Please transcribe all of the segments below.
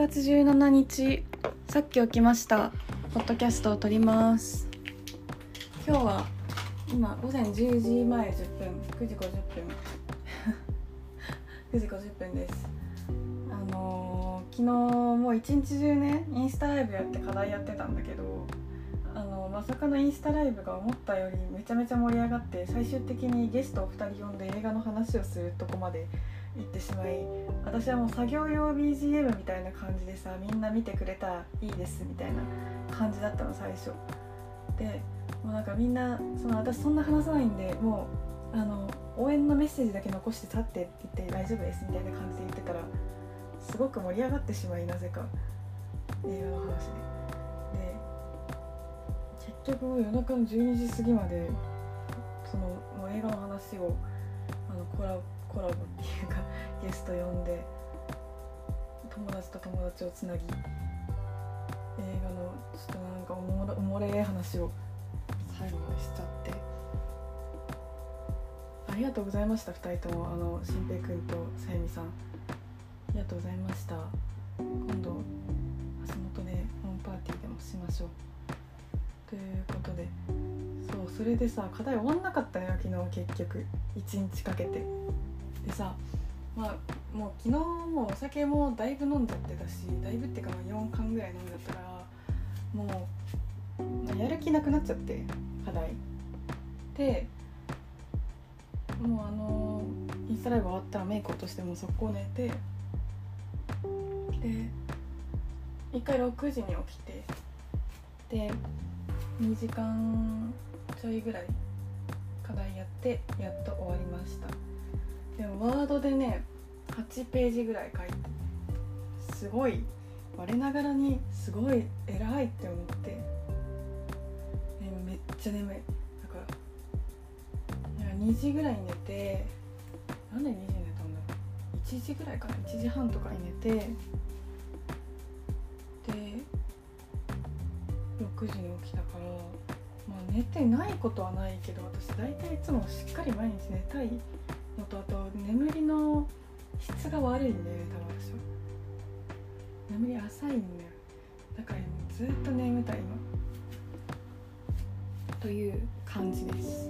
月17日さっき起きました。ポッドキャストを撮ります。今日は今午前10時前10分、9時50分9時50分です。昨日もう一日中ねインスタライブやって課題やってたんだけど、まさかのインスタライブが思ったよりめちゃめちゃ盛り上がって、最終的にゲストを2人呼んで映画の話をするとこまで行ってしまい、私はもう作業用 BGM みたいな感じでさ、みんな見てくれたらいいですみたいな感じだったの最初で、もうなんかみんな私そんな話さないんで、もう応援のメッセージだけ残して去ってって言って大丈夫ですみたいな感じで言ってたら、すごく盛り上がってしまい、なぜか映画の話で。で結局夜中の12時過ぎまでもう映画の話をコラボっていうかゲスト呼んで、友達と友達をつなぎ、映画のちょっとなんかおもれえ話を最後までしちゃって、ありがとうございました。2人ともしんぺいくんとさゆみさん、ありがとうございました。今度橋本でホームパーティーでもしましょうということで、それでさ、課題終わんなかったよ昨日。結局1日かけてでさ、もう昨日もお酒もだいぶ飲んじゃってたし、だいぶってか4缶ぐらい飲んじゃったから、もうやる気なくなっちゃって、課題でもうインスタライブ終わったらメイク落としてもう速攻寝て、で1回6時に起きて、で2時間ちょいぐらい課題やってやっと終わりました。でもワードでね8ページぐらい書いて、すごい我ながらにすごい偉いって思って、めっちゃ眠い。だから2時ぐらいに寝て、なんで2時に寝たんだろう、1時ぐらいかな、1時半とかに寝て、で6時に起きたから、寝てないことはないけど、私大体いつもしっかり毎日寝たいのと、あと眠りの質が悪いんだよね、多分私は眠り浅いんだよ。だからずっと眠たい今という感じです。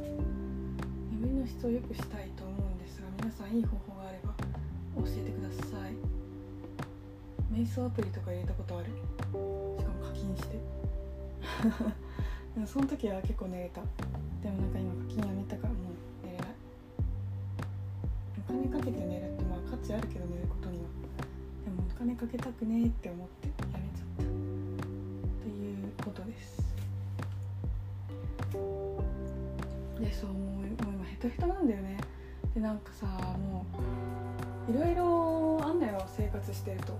眠りの質を良くしたいと思うんですが、皆さんいい方法があれば教えてください。瞑想アプリとか入れたことある、しかも課金してその時は結構寝れた。でもなんか今課金やめたからもう寝れない。お金かけて寝るってまあ価値あるけど、寝ることにはでもお金かけたくねえって思ってやめちゃったということです。でそう、もう今ヘトヘトなんだよね。でなんかさ、もういろいろあんのよ、生活してると。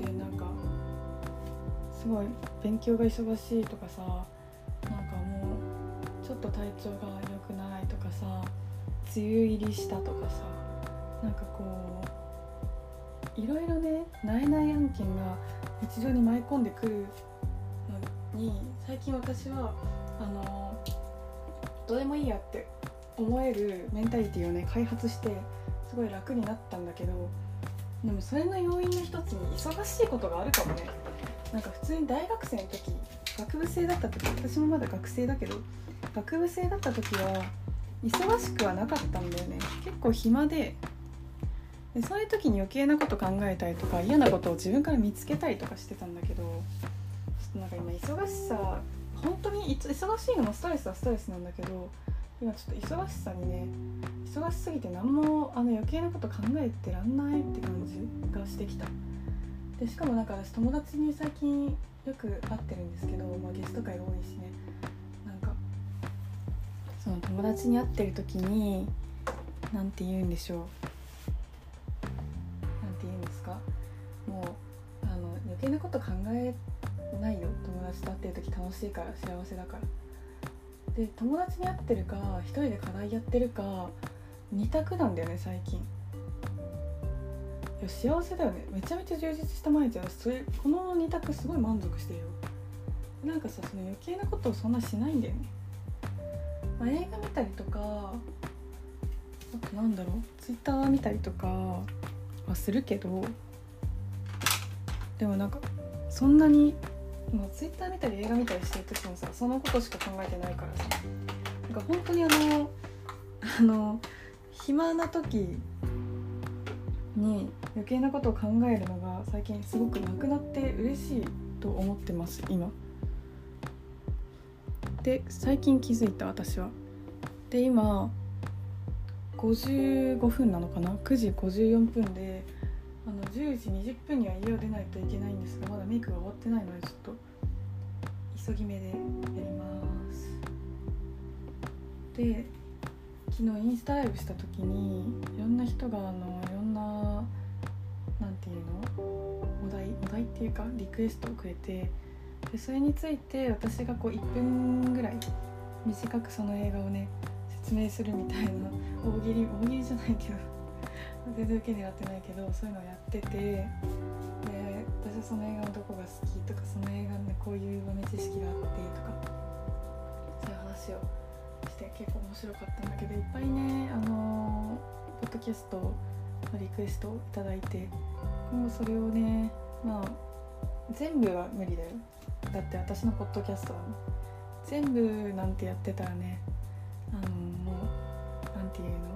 でなんかすごい勉強が忙しいとかさ、ちょっと体調が良くないとかさ、梅雨入りしたとかさ、なんかこういろいろね、なえない案件が日常に舞い込んでくるのに、最近私はどうでもいいやって思えるメンタリティをね開発して、すごい楽になったんだけど、でもそれの要因の一つに忙しいことがあるかもね。なんか普通に大学生の時、学部生だった時、私もまだ学生だけど学部生だった時は忙しくはなかったんだよね。結構暇 でそういう時に余計なこと考えたりとか、嫌なことを自分から見つけたりとかしてたんだけど、ちょっとなんか今忙しさ、本当に忙しいのもストレスはストレスなんだけど、今ちょっと忙しさにね、忙しすぎて何も余計なこと考えてらんないって感じがしてきた。でしかもなんか私友達に最近よく会ってるんですけど、ゲスト会が多いしね、なんかその友達に会ってる時になんて言うんでしょう、なんて言うんですか、もう余計なこと考えないよ、友達と会ってる時楽しいから、幸せだから。で友達に会ってるか一人で課題やってるか二択なんだよね最近。幸せだよね、めちゃめちゃ充実した毎日だし、この2択すごい満足してるよ。なんかさ、その余計なことをそんなしないんだよね。映画見たりとか、あとなんだろう、ツイッター見たりとかはするけど、でもなんかそんなにツイッター見たり映画見たりしてる時もさ、そのことしか考えてないからさ、なんか本当に暇な時に余計なことを考えるのが最近すごくなくなって嬉しいと思ってます今で。最近気づいた私は。で今55分なのかな、9時54分で10時20分には家を出ないといけないんですが、まだメイクが終わってないのでちょっと急ぎ目でやります。で昨日インスタライブした時にいろんな人がいろんななんていうのお題っていうかリクエストをくれて、でそれについて私が1分ぐらい短くその映画をね説明するみたいな大喜利じゃないけど全然受け狙ってないけどそういうのをやってて、で私はその映画のどこが好きとかその映画のこういう豆知識があってとかそういう話をして結構面白かったんだけど、いっぱいねポッドキャストのリクエストをいただいて、今後それをね全部は無理だよ、だって私のポッドキャストは全部なんてやってたらねもうなんていうの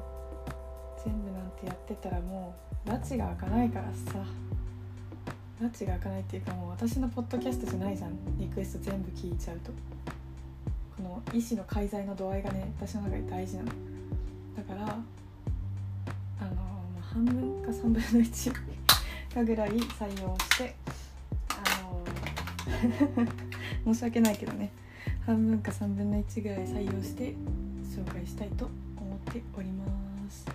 全部なんてやってたらもう埒が明かないからさ、埒が明かないっていうかもう私のポッドキャストじゃないじゃん、リクエスト全部聞いちゃうとこの意思の介在の度合いがね私の中で大事なのだから半分か3分の1かぐらい採用して申し訳ないけどね半分か3分の1ぐらい採用して紹介したいと思っております。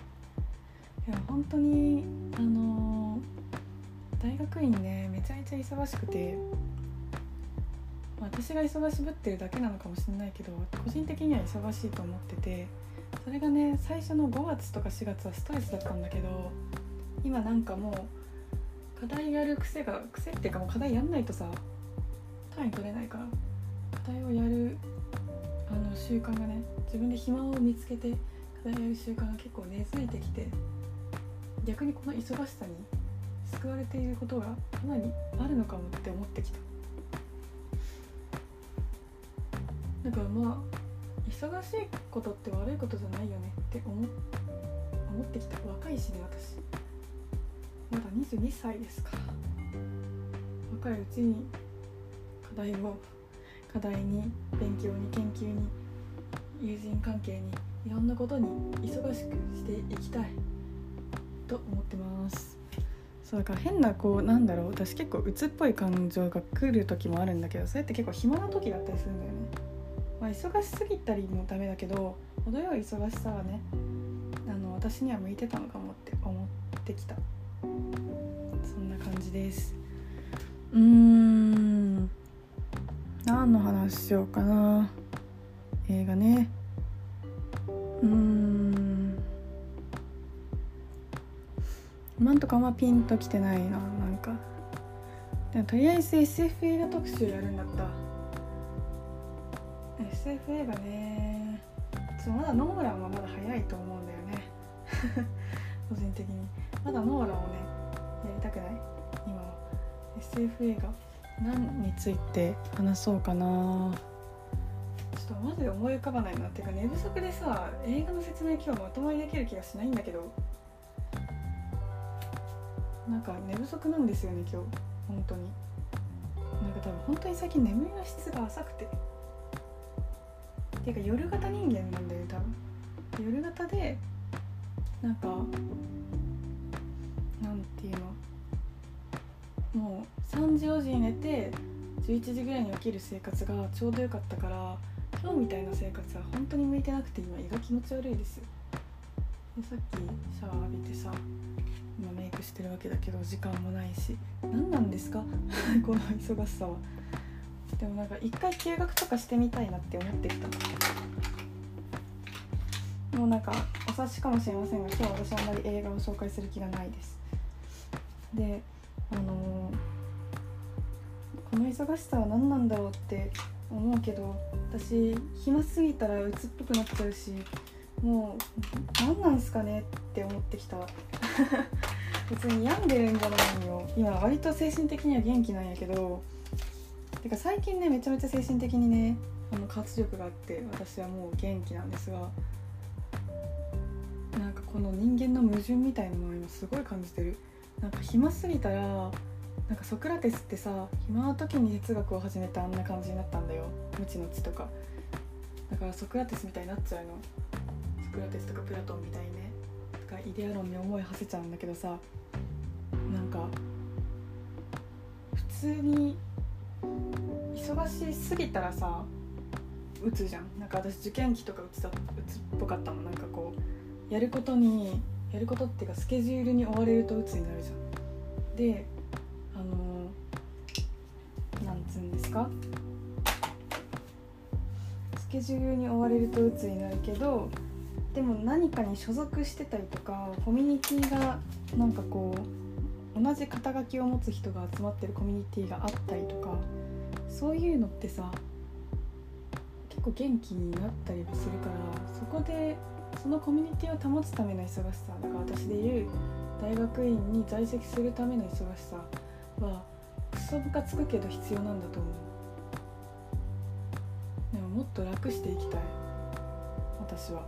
いや本当に大学院ねめちゃめちゃ忙しくて、私が忙しぶってるだけなのかもしれないけど個人的には忙しいと思ってて、それがね最初の5月とか4月はストレスだったんだけど、今なんかもう課題やる癖っていうかもう課題やんないとさ単位取れないから、課題をやる習慣がね自分で暇を見つけて課題やる習慣が結構根付いてきて、逆にこの忙しさに救われていることがかなりあるのかもって思ってきた。だから忙しいことって悪いことじゃないよねって思ってきた。若いしね私まだ22歳ですから、若いうちに課題に勉強に研究に友人関係にいろんなことに忙しくしていきたいと思ってます。そうだから変な私結構鬱っぽい感情が来る時もあるんだけど、それって結構暇な時だったりするんだよね。忙しすぎたりもダメだけど程よい忙しさはね私には向いてたのかもって思ってきた。そんな感じです。何の話しようかな。映画ね。今んとこあんまピンときてないな。なんかでもとりあえず SF 映画特集やるんだった。 SF 映画ねまだノーランはまだ早いと思うんだよね個人的にまだノーランをねやりたくない今は。 SF 映画何について話そうかな。ちょっとマジで思い浮かばないなっていうか、寝不足でさ映画の説明今日まともにできる気がしないんだけど、なんか寝不足なんですよね今日本当に。なんか多分本当に最近眠りの質が浅くて、っていうか夜型人間なんだよ多分。夜型でなんかなんていうのもう3時4時に寝て11時ぐらいに起きる生活がちょうどよかったから、今日みたいな生活は本当に向いてなくて今胃が気持ち悪いですよ。でさっきシャワー浴びてさ今メイクしてるわけだけど時間もないし何なんですかこの忙しさは。でもなんか一回休学とかしてみたいなって思ってきた。もうなんかお察しかもしれませんが今日私はあんまり映画を紹介する気がないです。でこの忙しさは何なんだろうって思うけど、私暇すぎたら鬱っぽくなっちゃうしもう何なんすかねって思ってきた別に病んでるんじゃないよ。今割と精神的には元気なんやけど、てか最近ねめちゃめちゃ精神的にね活力があって、私はもう元気なんですが、なんかこの人間の矛盾みたいなのを今すごい感じてる。なんか暇すぎたら、なんかソクラテスってさ、暇な時に哲学を始めてあんな感じになったんだよ、無知の知とか。だからソクラテスみたいになっちゃうの。ソクラテスとかプラトンみたいにね、とかイデア論に思い馳せちゃうんだけどさ、なんか普通に忙しすぎたらさ鬱じゃん。なんか私受験期とか鬱っぽかったもん。なんかこうやることっていうかスケジュールに追われると鬱になるじゃん。でなんつうんですか、スケジュールに追われると鬱になるけど、でも何かに所属してたりとか、コミュニティがなんかこう同じ肩書きを持つ人が集まってるコミュニティがあったりとか、そういうのってさ結構元気になったりもするから、そこでそのコミュニティを保つための忙しさ、だから私でいう大学院に在籍するための忙しさはクソムカつくけど必要なんだと思う。でももっと楽していきたい、私は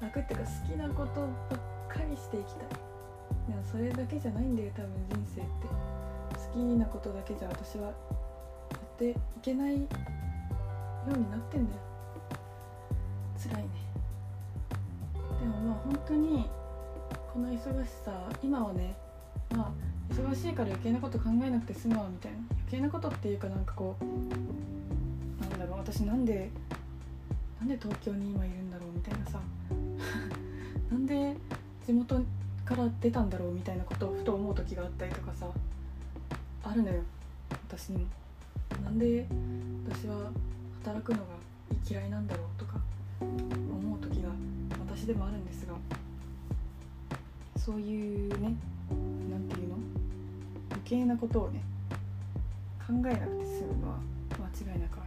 楽っていうか好きなことばっかりしていきたい。でもそれだけじゃないんだよ多分人生って。好きなことだけじゃ私はやっていけないようになってんだよ。辛いね。でもまあ本当にこの忙しさ、今はね、まあ忙しいから余計なこと考えなくて済むわみたいな。余計なことっていうか、なんかこうなんだろう、私なんで東京に今いるんだろうみたいなさなんで地元から出たんだろうみたいなことをふと思う時があったりとかさ、あるのよ私にも。なんで私は働くのが嫌いなんだろうとか思う時が私でもあるんですが、そういうね、なんていうの、余計なことをね考えなくて済むのは間違いなくある。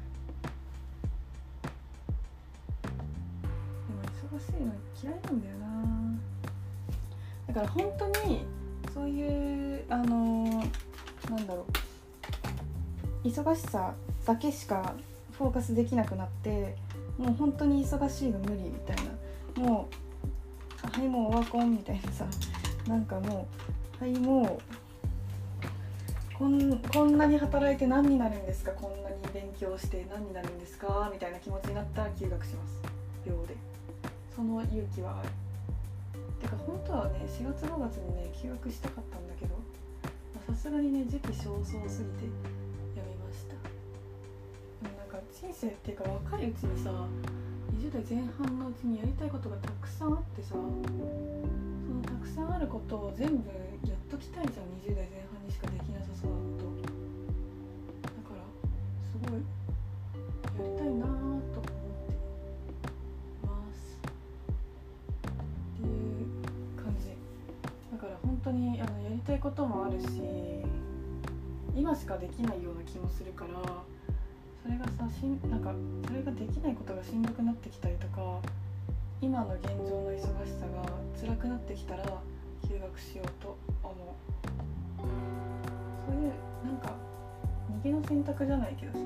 でも忙しいの嫌いなんだよな。だから本当にそういうなんだろう、忙しさだけしかフォーカスできなくなって、もう本当に忙しいの無理みたいな、もうはいもうオワコンみたいなさ、なんかもうはいもうこんなに働いて何になるんですか、こんなに勉強して何になるんですかみたいな気持ちになったら休学します、秒で。その勇気はある。てか本当はね4月5月にね休学したかったんだけど、さすがにね時期尚早すぎてやめました。人生っていうか若いうちにさ、20代前半のうちにやりたいことがたくさんあってさ、そのたくさんあることを全部やっときたいじゃん。20代前半にしかできなさそうなことだからすごいやりたいなと思ってますっていう感じ。だから本当にやりたいこともあるし、今しかできないような気もするから、それがさ、なんかそれができないことがしんどくなってきたりとか、今の現状の忙しさが辛くなってきたら休学しようと思う。そういうなんか逃げの選択じゃないけどさ、そう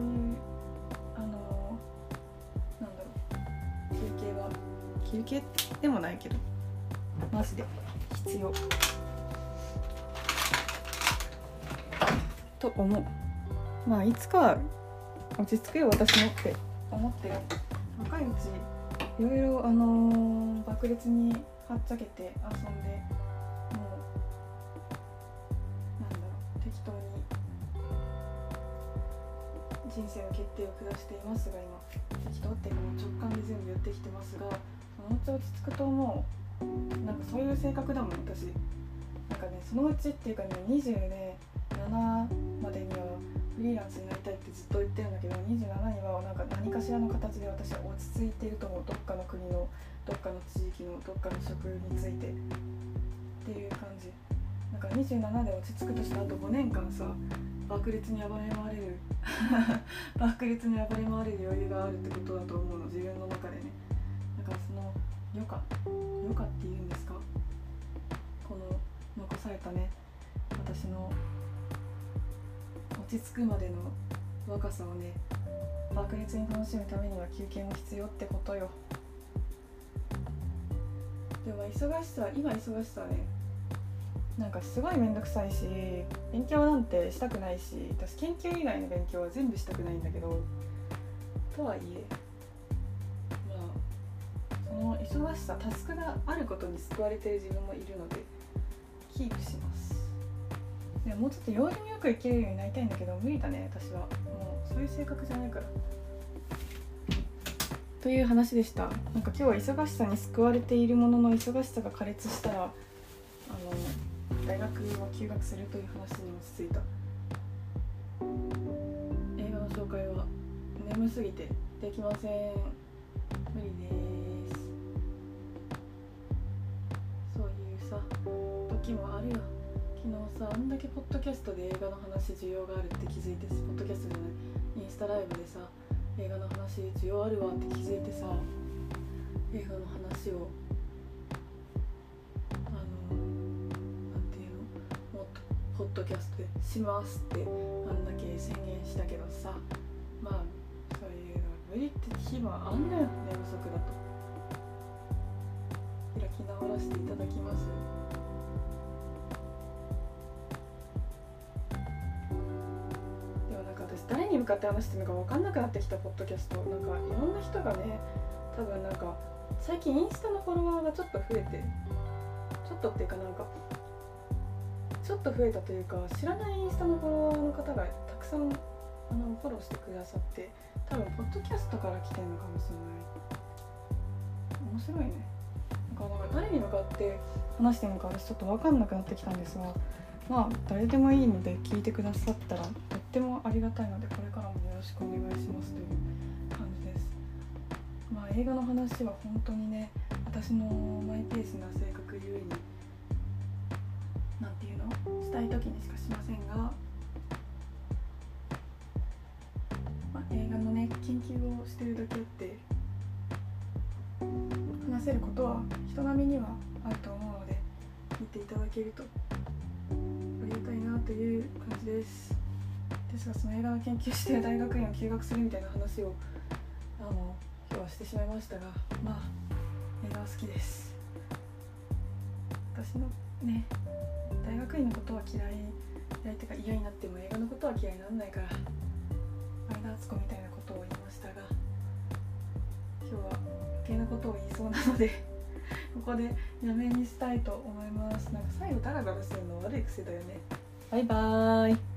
いうなんだろう、休憩でもないけどマジで必要と思う。まあいつか落ち着くよ私もって思ってる。若いうちいろいろ爆裂にはっちゃけて遊んで、もうなんだろう、適当に人生の決定を下していますが、今適当っていうか直感で全部やってきてますが、そのうち落ち着くと思う。なんかそういう性格だもん私。なんかね、そのうちっていうかね、27までにはフリーランスになりたいってずっと言ってるんだけど、27にはなんか何かしらの形で私は落ち着いていると思う。どっかの国のどっかの地域のどっかの職についてっていう感じ。なんか27で落ち着くとしたら、あと5年間さ爆裂に暴れ回れる爆裂に暴れ回れる余裕があるってことだと思うの、自分の中でね。だからその余暇っていう私の落ち着くまでの若さをね、爆裂に楽しむためには休憩も必要ってことよ。でも今忙しさはね、なんかすごいめんどくさいし、勉強なんてしたくないし、私研究以外の勉強は全部したくないんだけど、とはいえその忙しさ、タスクがあることに救われている自分もいるのでキープします。でもうちょっと容量よく生きるようになりたいんだけど、無理だね私は。もうそういう性格じゃないからという話でした。なんか今日は忙しさに救われているものの、忙しさが苛烈したら大学を休学するという話に落ち着いた。映画の紹介は眠すぎてできません。無理です。そういうさ時もあるよ。昨日さ、あんだけポッドキャストで映画の話需要があるって気づいて、ポッドキャストじゃないインスタライブでさ、映画の話需要あるわって気づいてさ、映画の話をポッドキャストでしますってあんだけ宣言したけどさ、まあそういうのは無理って日もあんのよ、寝不足だと。開き直らせていただきます。でもなんか私誰に向かって話してるのか分かんなくなってきた、ポッドキャスト。なんかいろんな人がね、多分なんか最近インスタのフォロワーがちょっと増えて、ちょっとっていうかなんかちょっと増えたというか、知らないインスタのフォロワーの方がたくさんフォローしてくださって、多分ポッドキャストから来てるのかもしれない。面白いね。なんか誰に向かって話してるのか私ちょっと分かんなくなってきたんですが、まあ誰でもいいので聞いてくださったらとってもありがたいので、これからもよろしくお願いしますという感じです。まあ映画の話は本当にね、私のマイペースな性格ゆえになんていうのしたい時にしかしませんが、映画のね研究をしてるだけあって話せることは人並みにはあると思うので、見ていただけるとありがたいなという感じです。ですがその映画の研究して大学院を休学するみたいな話を今日はしてしまいましたが、まあ映画は好きです。私のね大学院のことは嫌いとか嫌になっても映画のことは嫌いにならないから、前田敦子みたいなことを言いましたが、今日は余計なことを言いそうなのでここでやめにしたいと思います。なんか最後ダラダラするの悪い癖だよね。バイバーイ。